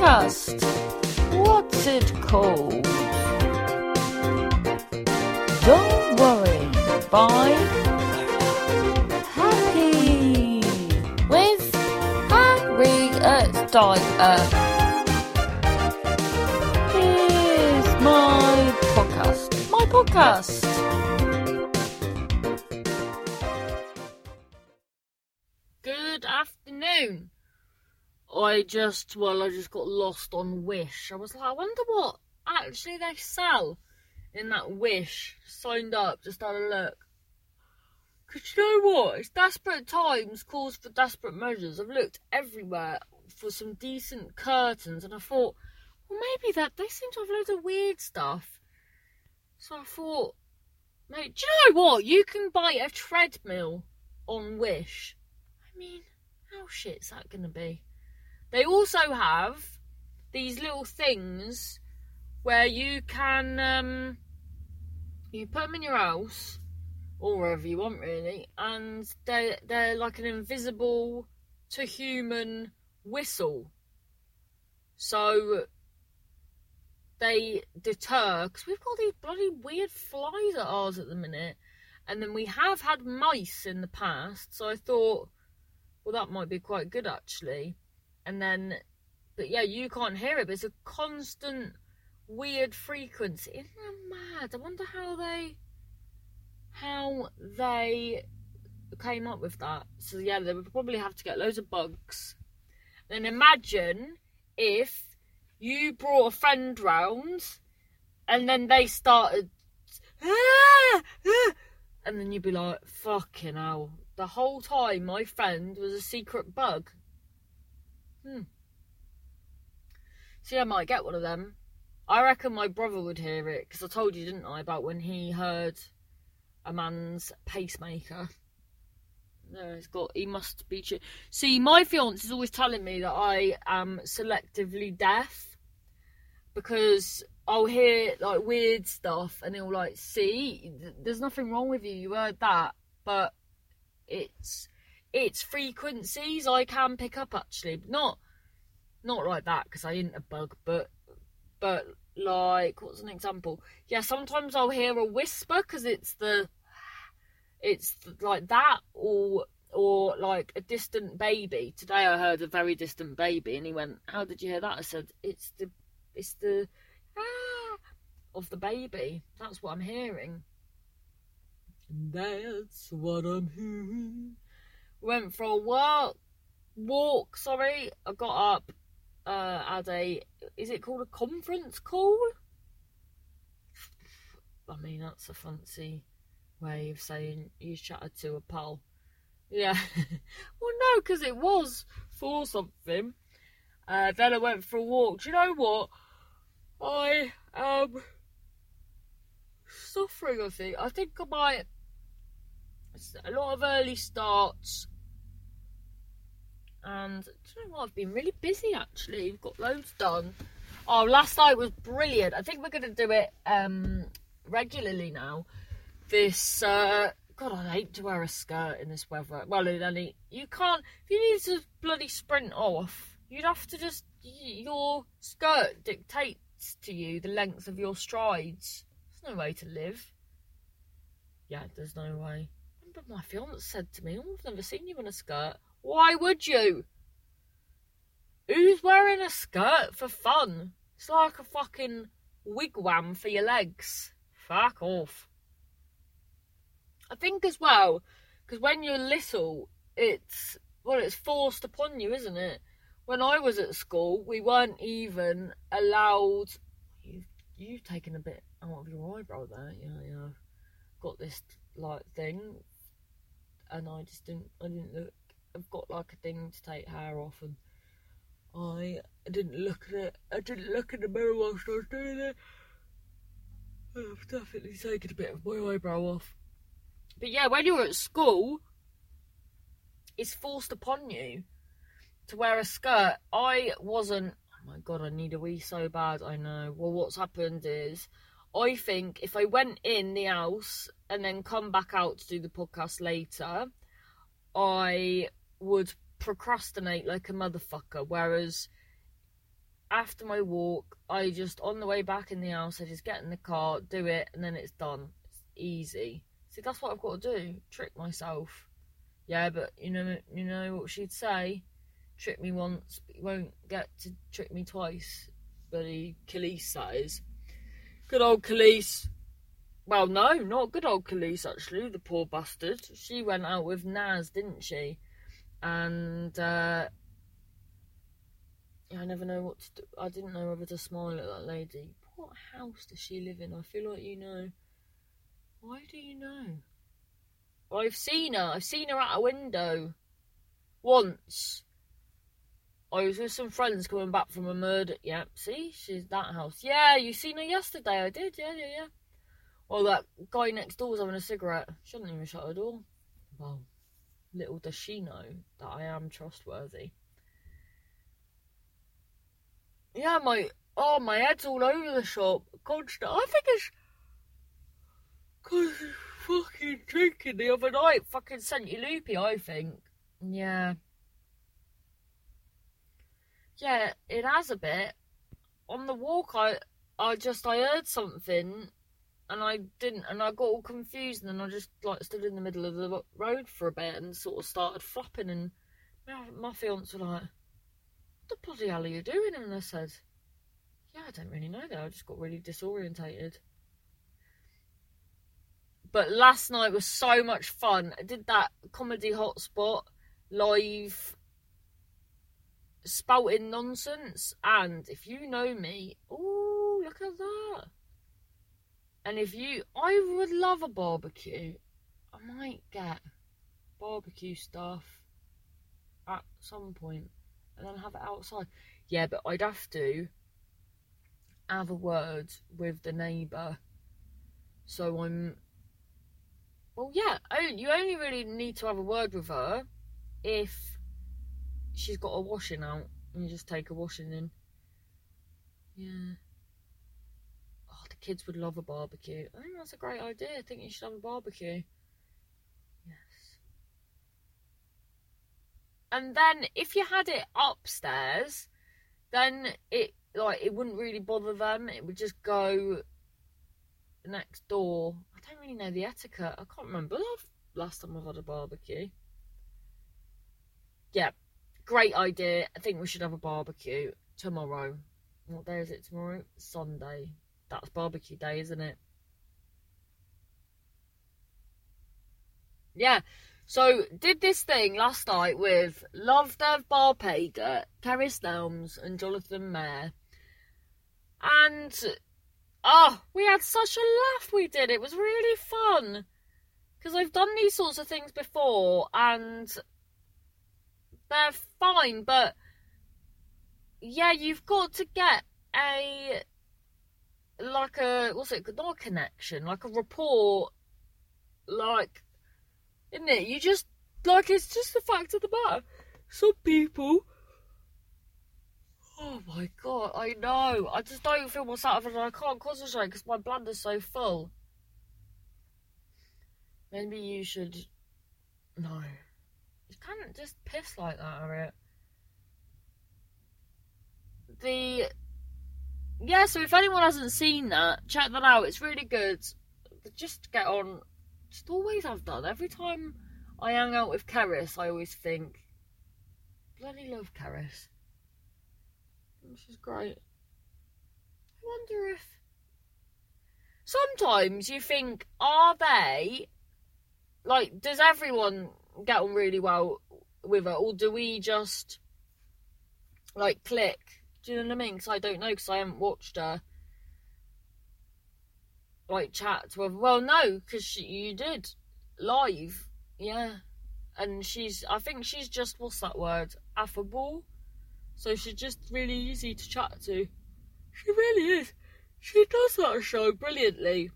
podcast. What's it called? Don't Worry by Happy with Harriet Dyer. Here's my podcast. My podcast. I just got lost on Wish. I was like, I wonder what actually they sell in that Wish. Signed up, just had a look. Because you know what? It's desperate times calls for desperate measures. I've looked everywhere for some decent curtains and I thought, well, maybe that they seem to have loads of weird stuff. So I thought, mate, do you know what? You can buy a treadmill on Wish. I mean, how shit's that going to be? They also have these little things where you can, you put them in your house, or wherever you want really, and they're like an invisible to human whistle. So they deter, because we've got these bloody weird flies at ours at the minute, and then we have had mice in the past, so I thought, well, that might be quite good actually. And then, but yeah, you can't hear it, but it's a constant weird frequency. Isn't that mad? I wonder how they came up with that. So yeah, they would probably have to get loads of bugs. Then imagine if you brought a friend round and then they started, and then you'd be like, fucking hell. The whole time my friend was a secret bug. See, I might get one of them. I reckon my brother would hear it, because I told you, didn't I, about when he heard a man's pacemaker. No, he must be... See, my fiance is always telling me that I am selectively deaf, because I'll hear, like, weird stuff, and he'll, like, see, there's nothing wrong with you, you heard that, but it's frequencies I can pick up, actually, but not like that, because I ain't a bug, but like, what's an example? Yeah, sometimes I'll hear a whisper, because it's like that, or like a distant baby. Today I heard a very distant baby, and he went, how did you hear that? I said, it's the of the baby. That's what I'm hearing. That's what I'm hearing. Went for a walk, sorry. I got up, had a, is it called a conference call? I mean, that's a fancy way of saying you chatted to a pal. Yeah. Well, no, because it was for something. Then I went for a walk. Do you know what? I am suffering, I think. I think I might... A lot of early starts, and do you know what? I've been really busy actually. We've got loads done. Oh, last night was brilliant. I think we're going to do it regularly now. This God, I hate to wear a skirt in this weather. Well, you can't. If you need to bloody sprint off, you'd have to just your skirt dictates to you the length of your strides. There's no way to live. Yeah, there's no way. But my fiance said to me, oh, I've never seen you in a skirt. Why would you? Who's wearing a skirt for fun? It's like a fucking wigwam for your legs. Fuck off. I think as well, because when you're little, it's forced upon you, isn't it? When I was at school, we weren't even allowed... You've taken a bit out of your eyebrow there. Yeah. Got this, like, thing... And I didn't look. I've got like a thing to take hair off, and I didn't look at it. I didn't look in the mirror whilst I was doing it. I've definitely taken a bit of my eyebrow off. But yeah, when you're at school, it's forced upon you to wear a skirt. I wasn't. Oh my God, I need a wee so bad. I know. Well, what's happened is, I think if I went in the house and then come back out to do the podcast later, I would procrastinate like a motherfucker. Whereas after my walk, I just, on the way back in the house, I just get in the car, do it, and then it's done. It's easy. See, that's what I've got to do, trick myself. Yeah, but you know what she'd say? Trick me once, but you won't get to trick me twice. Bloody Kalis, that is. Good old Kalis. Well, no, not good old Kalis, actually, the poor bastard. She went out with Naz, didn't she? And, I never know what to do. I didn't know whether to smile at that lady. What house does she live in? I feel like you know. Why do you know? Well, I've seen her. I've seen her at a window. Once. I was with some friends coming back from a murder. Yeah, see? She's that house. Yeah, you seen her yesterday. I did, yeah. Well, that guy next door was having a cigarette. She hadn't even shut her door. Well, little does she know that I am trustworthy. Yeah, my head's all over the shop. Constant. I think it's because you fucking drinking the other night fucking sent you loopy, I think. Yeah. Yeah, it has a bit. On the walk, I heard something and I didn't, and I got all confused, and then I just like stood in the middle of the road for a bit and sort of started flapping, and my fiance were like, the bloody hell are you doing? And I said, yeah, I don't really know that. I just got really disorientated. But last night was so much fun. I did that comedy hotspot live spouting nonsense, and if you know me, oh, look at that. And I would love a barbecue. I might get barbecue stuff at some point. And then have it outside. Yeah, but I'd have to have a word with the neighbour. So well, yeah, you only really need to have a word with her if she's got a washing out. And you just take a washing in. Yeah. Oh, the kids would love a barbecue. I think that's a great idea. I think you should have a barbecue. And then if you had it upstairs, then it wouldn't really bother them. It would just go next door. I don't really know the etiquette. I can't remember the last time I've had a barbecue. Yeah, great idea. I think we should have a barbecue tomorrow. What day is it tomorrow? Sunday. That's barbecue day, isn't it? Yeah. So, did this thing last night with Love Dove Barpaga, Karis Stiles and Jonathan May. And, we had such a laugh we did. It was really fun. Because I've done these sorts of things before, and they're fine. But, yeah, you've got to get not a connection, like a rapport, like... Isn't it? You just, like, it's just the fact of the matter. Some people, oh my God, I know. I just don't feel myself, and I can't concentrate because my bladder's so full. Maybe you should, no. You can't just piss like that, Harriet. So if anyone hasn't seen that, check that out. It's really good. Just get on. Just always have done. Every time I hang out with Karis, I always think, bloody love Karis. She's great. I wonder if... Sometimes you think, are they... Like, does everyone get on really well with her? Or do we just, like, click? Do you know what I mean? Because I don't know, because I haven't watched her. Like, chat with, well, no, because you did live, yeah, and I think she's just, what's that word, affable, so she's just really easy to chat to. She really is. She does that show brilliantly.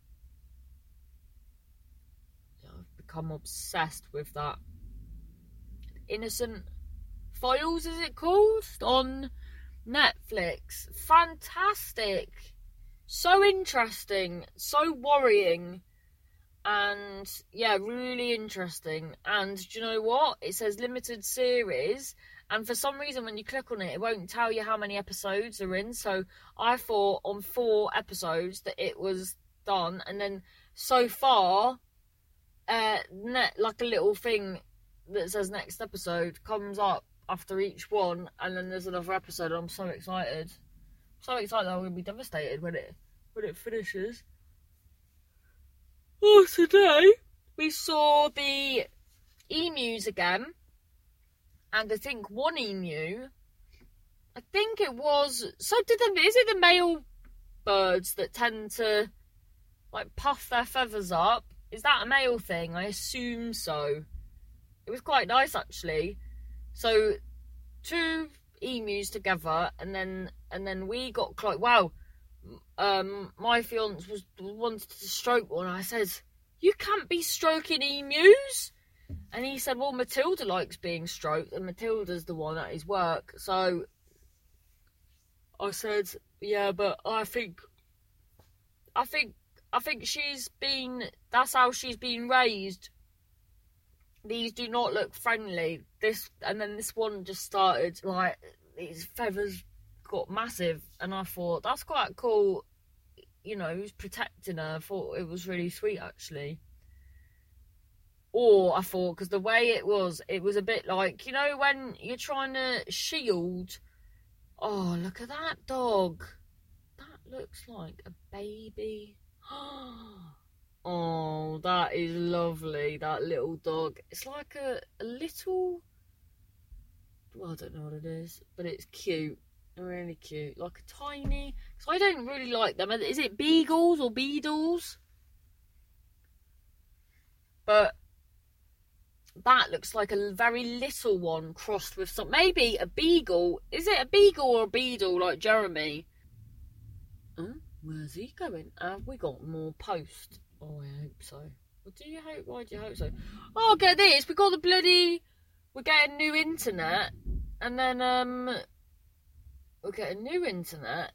I've become obsessed with that. Innocent Files, is it called, on Netflix. Fantastic. So interesting, so worrying, and yeah, really interesting. And do you know what? It says limited series, And for some reason, when you click on it, it won't tell you how many episodes are in. So I thought on 4 episodes that it was done. And then so far, like a little thing that says next episode comes up after each one. And then there's another episode. I'm so excited. I'm going to be devastated when it finishes. Oh, today we saw the emus again. And I think one emu, is it the male birds that tend to, like, puff their feathers up? Is that a male thing? I assume so. It was quite nice, actually. So, 2 emus together, and then we got, like, wow, my fiance wanted to stroke one. I said, you can't be stroking emus? And he said, well, Matilda likes being stroked, and Matilda's the one at his work. So I said, yeah, but I think that's how she's been raised. These do not look friendly. This one just started, like, his feathers got massive, and I thought, that's quite cool. You know, he was protecting her. I thought it was really sweet, actually. Or I thought, because the way it was a bit like, you know, when you're trying to shield. Oh, look at that dog. That looks like a baby. Oh, that is lovely, that little dog. It's like a little, well, I don't know what it is, but it's cute. Really cute. Like a tiny, because I don't really like them. Is it beagles or beadles? But that looks like a very little one crossed with some... Maybe a beagle. Is it a beagle or a beadle like Jeremy? Oh, where's he going? Have we got more post? Oh, I hope so. What do you hope? Why do you hope so? Oh, get this. We got the bloody... We're getting new internet. And then, we're getting new internet.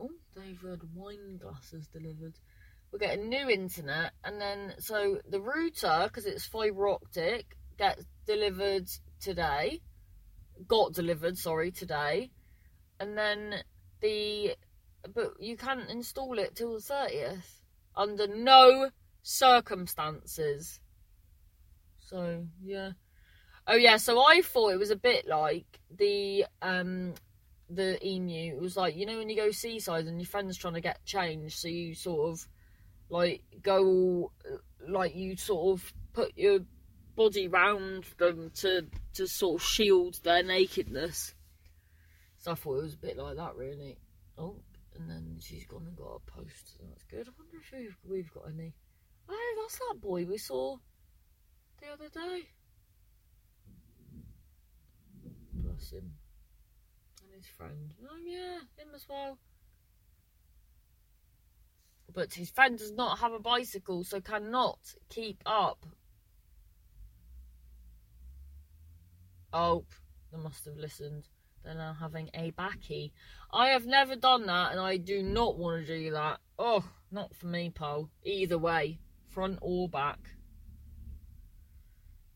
Oh, they've had wine glasses delivered. We're getting new internet, and then, so the router, because it's fibre optic, got delivered today, and then but you can't install it till the 30th, under no circumstances. So, yeah. Oh, yeah, so I thought it was a bit like the emu. It was like, you know, when you go seaside and your friend's trying to get change, so you sort of, like, go, like, you sort of put your body round them to sort of shield their nakedness. So I thought it was a bit like that, really. Oh, and then she's gone and got a post. That's good. I wonder if we've got any. Oh, that's that boy we saw the other day. Bless him. And his friend. Oh, yeah, him as well. But his friend does not have a bicycle, so cannot keep up. Oh, they must have listened. They're now having a backy. I have never done that, and I do not want to do that. Oh, not for me, pal. Either way, front or back.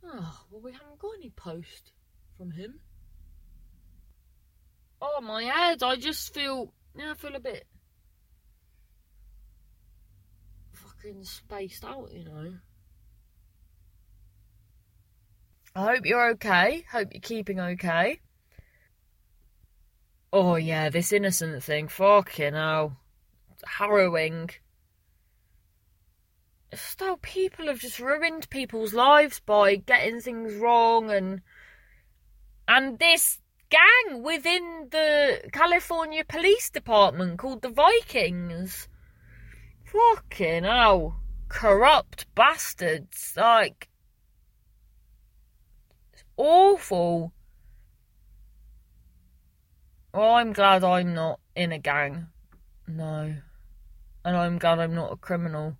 Oh, well, we haven't got any post from him. Oh, my head. I feel a bit... spaced out, you know. I hope you're okay. Hope you're keeping okay. Oh, yeah, this innocent thing. Fucking hell. It's harrowing. It's how people have just ruined people's lives by getting things wrong, and this gang within the California Police Department called the Vikings. Fucking hell. Corrupt bastards. Like, it's awful. Well, I'm glad I'm not in a gang. No. And I'm glad I'm not a criminal.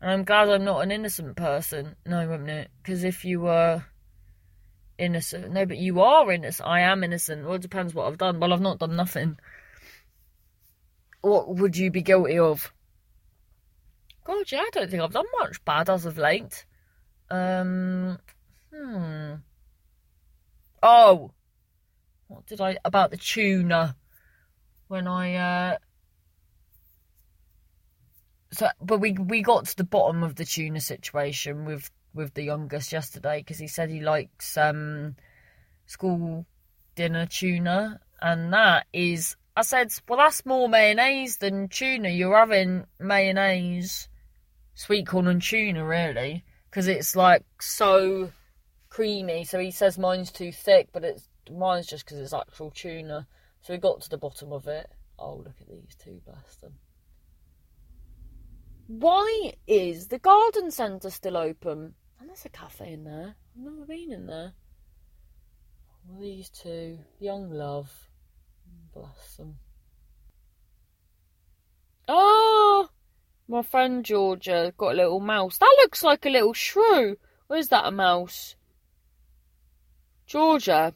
And I'm glad I'm not an innocent person. No, wouldn't it? Because if you were innocent... No, but you are innocent. I am innocent. Well, it depends what I've done. Well, I've not done nothing. What would you be guilty of? God, yeah, I don't think I've done much bad as of late. Oh, did I about the tuna when I so but we got to the bottom of the tuna situation with the youngest yesterday because he said he likes school dinner tuna, and that is, I said, well, that's more mayonnaise than tuna. You're having mayonnaise, sweet corn and tuna, really, because it's, like, so creamy. So he says mine's too thick, but it's mine's just because it's actual tuna. So we got to the bottom of it. Oh, look at these two, bless them. Why is the garden centre still open? And there's a cafe in there. I've never been in there. These two, young love. Bless them. Oh, my friend Georgia got a little mouse. That looks like a little shrew. Or is that a mouse? Georgia.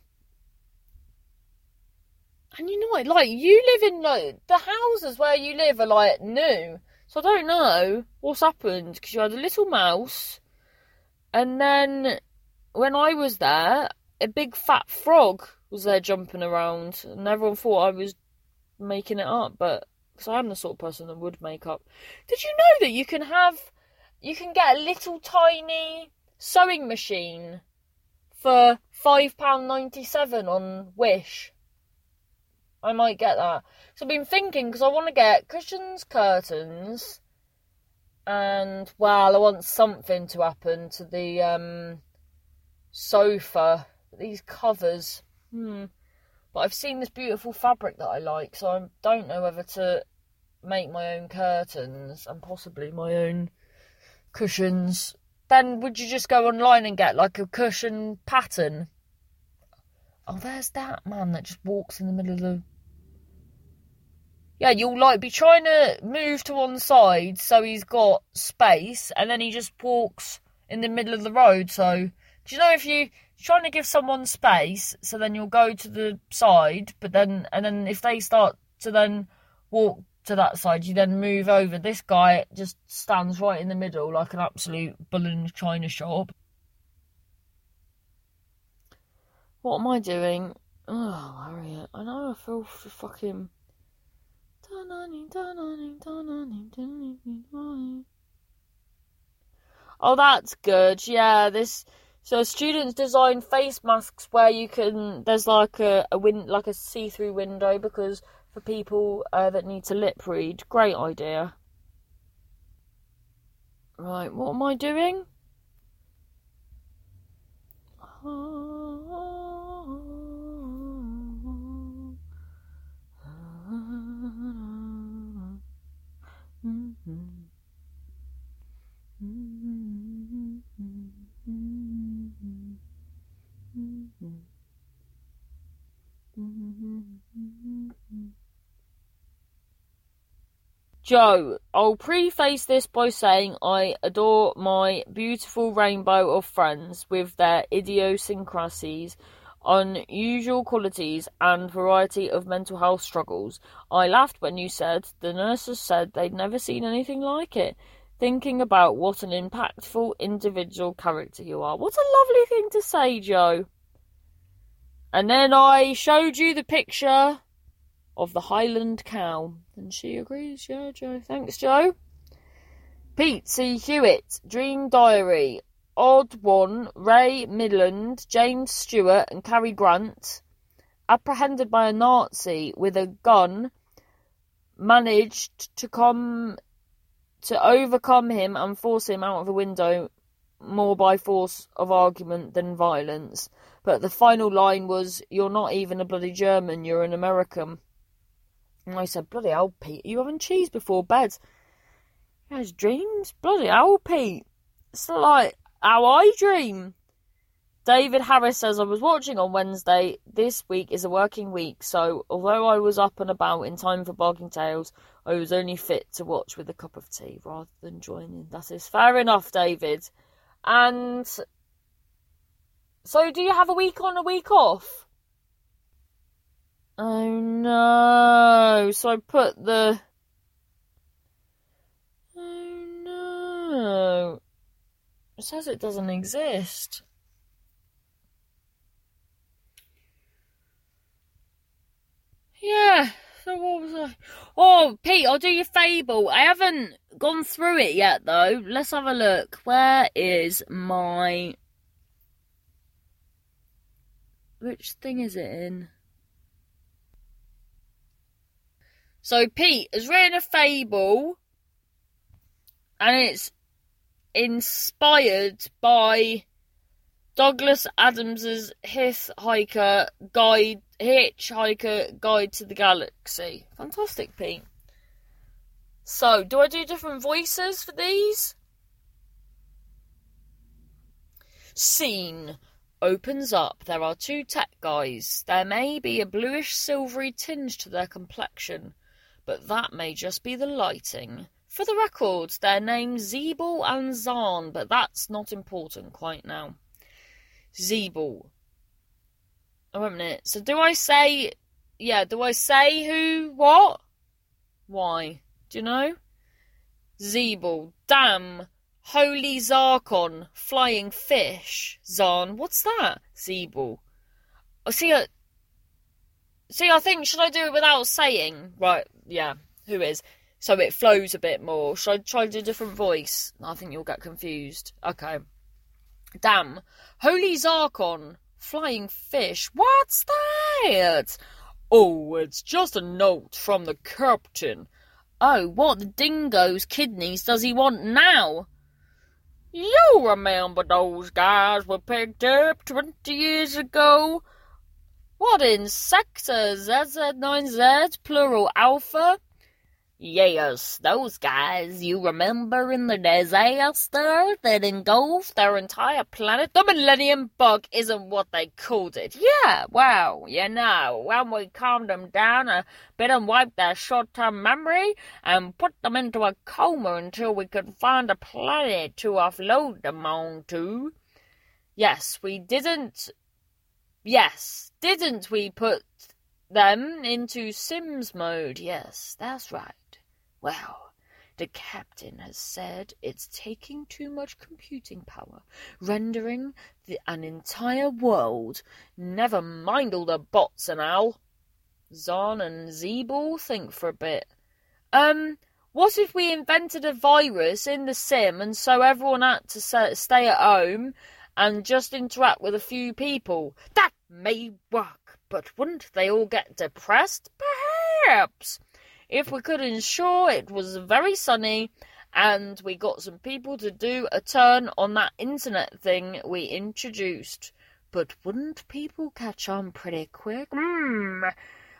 And you know what? Like, you live in, like, the houses where you live are, like, new. So I don't know what's happened. Because you had a little mouse. And then when I was there, a big fat frog was there jumping around, and everyone thought I was making it up, but because I am the sort of person that would make up. Did you know that you can get a little tiny sewing machine for £5.97 on Wish? I might get that. So I've been thinking, because I want to get cushions, curtains, and well, I want something to happen to the sofa. These covers. But I've seen this beautiful fabric that I like, so I don't know whether to make my own curtains and possibly my own cushions. Then would you just go online and get, like, a cushion pattern? Oh, there's that man that just walks in the middle of the... Yeah, you'll, like, be trying to move to one side so he's got space, and then he just walks in the middle of the road, so... Do you know if you're trying to give someone space, so then you'll go to the side, but then, and then if they start to then walk to that side, you then move over. This guy just stands right in the middle like an absolute bull in a china shop. What am I doing? Oh, Harriet, I know, I feel fucking... Oh, that's good. Yeah, this... So students design face masks where you can, there's like a see-through window because for people that need to lip read. Great idea. Right, what am I doing? Joe, I'll preface this by saying I adore my beautiful rainbow of friends with their idiosyncrasies, unusual qualities, and variety of mental health struggles. I laughed when you said the nurses said they'd never seen anything like it, thinking about what an impactful individual character you are. What a lovely thing to say, Joe. And then I showed you the picture of the Highland cow. And she agrees, yeah, Joe. Thanks, Joe. Pete C. Hewitt, Dream Diary, Odd One, Ray Milland, James Stewart and Carrie Grant, apprehended by a Nazi with a gun, managed to overcome him and force him out of a window, more by force of argument than violence. But the final line was, "You're not even a bloody German, you're an American." And I said, "Bloody hell, Pete, are you having cheese before bed?" He has dreams? Bloody hell, Pete. It's not like how I dream. David Harris says, "I was watching on Wednesday. This week is a working week, so although I was up and about in time for Barking Tales, I was only fit to watch with a cup of tea rather than joining." That is fair enough, David. And... so do you have a week on, a week off? Oh no. So I put the... Oh no. It says it doesn't exist. So what was I? Oh, Pete, I'll do your fable. I haven't gone through it yet, though. Let's have a look. Where is my... Which thing is it in? So Pete has written a fable, and it's inspired by Douglas Adams's Hitchhiker Guide to the Galaxy. Fantastic, Pete. So, do I do different voices for these? Scene opens up. There are two tech guys. There may be a bluish-silvery tinge to their complexion, but that may just be the lighting. For the record, their names Zeeble and Zahn, but that's not important quite now. Zeeble. Oh, wait a minute. So do I say who, what? Why? Do you know? Zeeble. Damn. Holy Zarkon. Flying fish. Zahn. What's that? Zeeble. Oh, see, I think, should I do it without saying? Right, yeah. Who is? So it flows a bit more. Should I try to do a different voice? I think you'll get confused. Okay. Damn. Holy Zarkon. Flying fish. What's that? Oh, it's just a note from the captain. Oh, what the dingo's kidneys does he want now? You remember those guys were picked up 20 years ago? What in sector ZZ9Z plural alpha? Yes, those guys you remember in the disaster that engulfed their entire planet. The Millennium Bug isn't what they called it. Yeah, well, you know, when we calmed them down a bit and wiped their short-term memory and put them into a coma until we could find a planet to offload them onto. Yes, we didn't... Yes, didn't we put... them into Sims mode. Yes, that's right. Well, the captain has said it's taking too much computing power, rendering an entire world. Never mind all the bots and all. Zahn and Zeeble think for a bit. What if we invented a virus in the Sim and so everyone had to stay at home and just interact with a few people? That may work. But wouldn't they all get depressed? Perhaps. If we could ensure it was very sunny and we got some people to do a turn on that internet thing we introduced. But wouldn't people catch on pretty quick?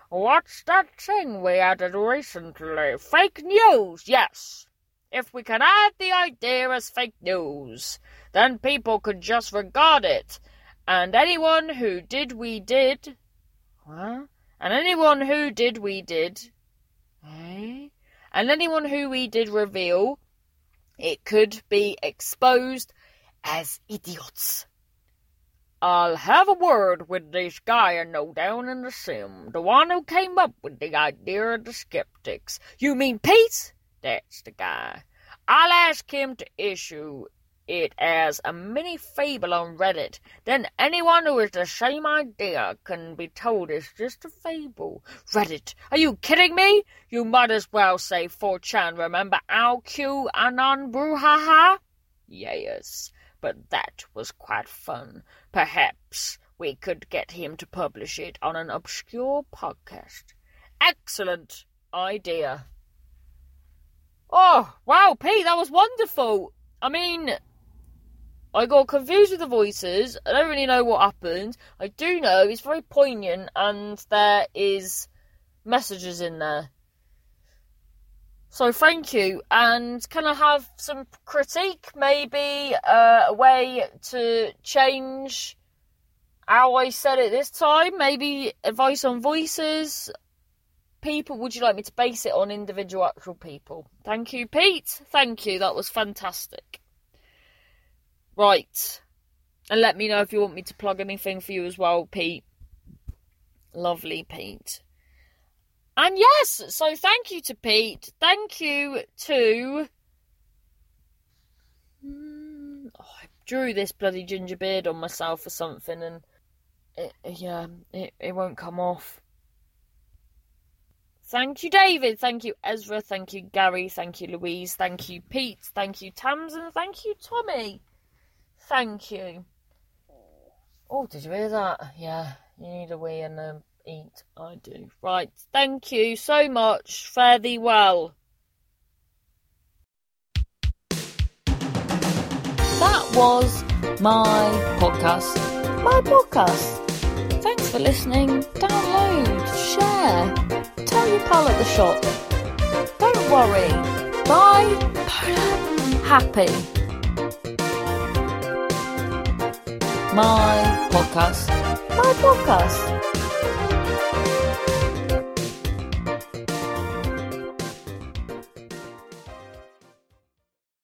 What's that thing we added recently? Fake news, yes. If we could add the idea as fake news, then people could just regard it. And anyone who we did reveal, it could be exposed as idiots. I'll have a word with this guy I know down in the Sim, the one who came up with the idea of the skeptics. You mean Pete? That's the guy. I'll ask him to issue it as a mini fable on Reddit. Then anyone who has the same idea can be told it's just a fable. Reddit, are you kidding me? You might as well say 4chan, remember our QAnon brouhaha? Yes, but that was quite fun. Perhaps we could get him to publish it on an obscure podcast. Excellent idea. Oh, wow, Pete, that was wonderful. I mean, I got confused with the voices. I don't really know what happened. I do know it's very poignant and there is messages in there. So thank you. And can I have some critique? Maybe a way to change how I said it this time? Maybe advice on voices? People, would you like me to base it on individual actual people? Thank you, Pete. Thank you. That was fantastic. Right. And let me know if you want me to plug anything for you as well, Pete. Lovely, Pete. And yes, so thank you to Pete. Thank you to... I drew this bloody ginger beard on myself or something and it won't come off. Thank you, David. Thank you, Ezra. Thank you, Gary. Thank you, Louise. Thank you, Pete. Thank you, Tamsin. Thank you, Tommy. Thank you. Oh, did you hear that? Yeah, you need a wee and eat. I do. Right. Thank you so much. Fare thee well. That was my podcast. My podcast. Thanks for listening. Download. Share. Tell your pal at the shop. Don't worry. Bye. Happy. My podcast. My podcast.